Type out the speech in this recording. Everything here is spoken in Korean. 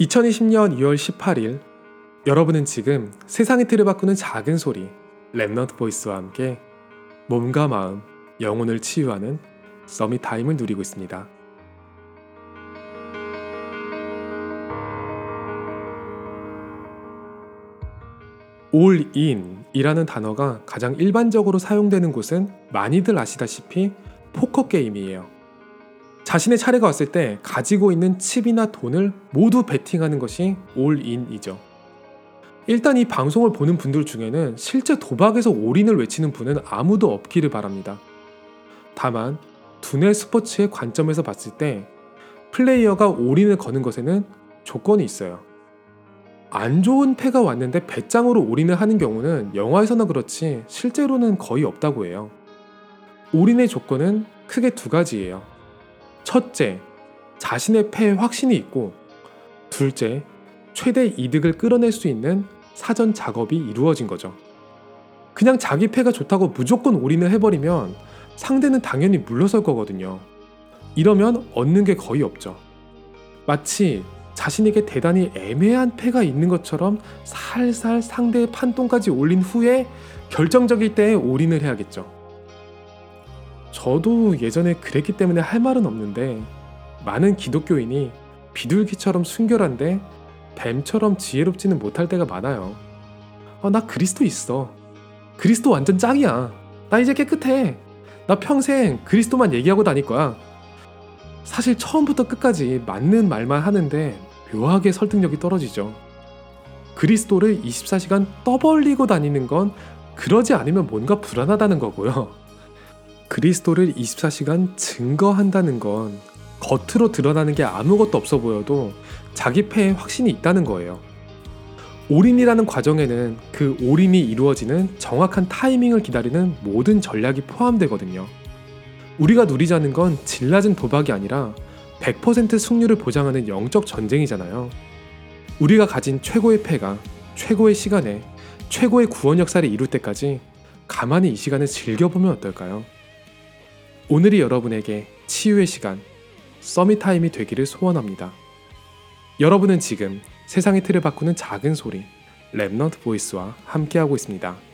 2020년 2월 18일 여러분은 지금 세상의 틀을 바꾸는 작은 소리 렘넌트 보이스와 함께 몸과 마음, 영혼을 치유하는 서밋 타임을 누리고 있습니다. 올인이라는 단어가 가장 일반적으로 사용되는 곳은 많이들 아시다시피 포커 게임이에요. 자신의 차례가 왔을 때 가지고 있는 칩이나 돈을 모두 베팅하는 것이 올인이죠. 일단 이 방송을 보는 분들 중에는 실제 도박에서 올인을 외치는 분은 아무도 없기를 바랍니다. 다만 두뇌 스포츠의 관점에서 봤을 때 플레이어가 올인을 거는 것에는 조건이 있어요. 안 좋은 패가 왔는데 배짱으로 올인을 하는 경우는 영화에서나 그렇지 실제로는 거의 없다고 해요. 올인의 조건은 크게 두 가지예요. 첫째, 자신의 패에 확신이 있고, 둘째, 최대 이득을 끌어낼 수 있는 사전 작업이 이루어진 거죠. 그냥 자기 패가 좋다고 무조건 올인을 해버리면 상대는 당연히 물러설 거거든요. 이러면 얻는 게 거의 없죠. 마치 자신에게 대단히 애매한 패가 있는 것처럼 살살 상대의 판돈까지 올린 후에 결정적일 때에 올인을 해야겠죠. 저도 예전에 그랬기 때문에 할 말은 없는데 많은 기독교인이 비둘기처럼 순결한데 뱀처럼 지혜롭지는 못할 때가 많아요. 나 그리스도 있어. 그리스도 완전 짱이야. 나 이제 깨끗해. 나 평생 그리스도만 얘기하고 다닐 거야. 사실 처음부터 끝까지 맞는 말만 하는데 묘하게 설득력이 떨어지죠. 그리스도를 24시간 떠벌리고 다니는 건 그러지 않으면 뭔가 불안하다는 거고요. 그리스도를 24시간 증거한다는 건 겉으로 드러나는 게 아무것도 없어 보여도 자기 패에 확신이 있다는 거예요. 올인이라는 과정에는 그 올인이 이루어지는 정확한 타이밍을 기다리는 모든 전략이 포함되거든요. 우리가 누리자는 건 질 낮은 도박이 아니라 100% 승률을 보장하는 영적 전쟁이잖아요. 우리가 가진 최고의 패가 최고의 시간에 최고의 구원 역사를 이룰 때까지 가만히 이 시간을 즐겨보면 어떨까요? 오늘이 여러분에게 치유의 시간, 서밋 타임이 되기를 소원합니다. 여러분은 지금 세상의 틀을 바꾸는 작은 소리, 렘넌트 보이스와 함께하고 있습니다.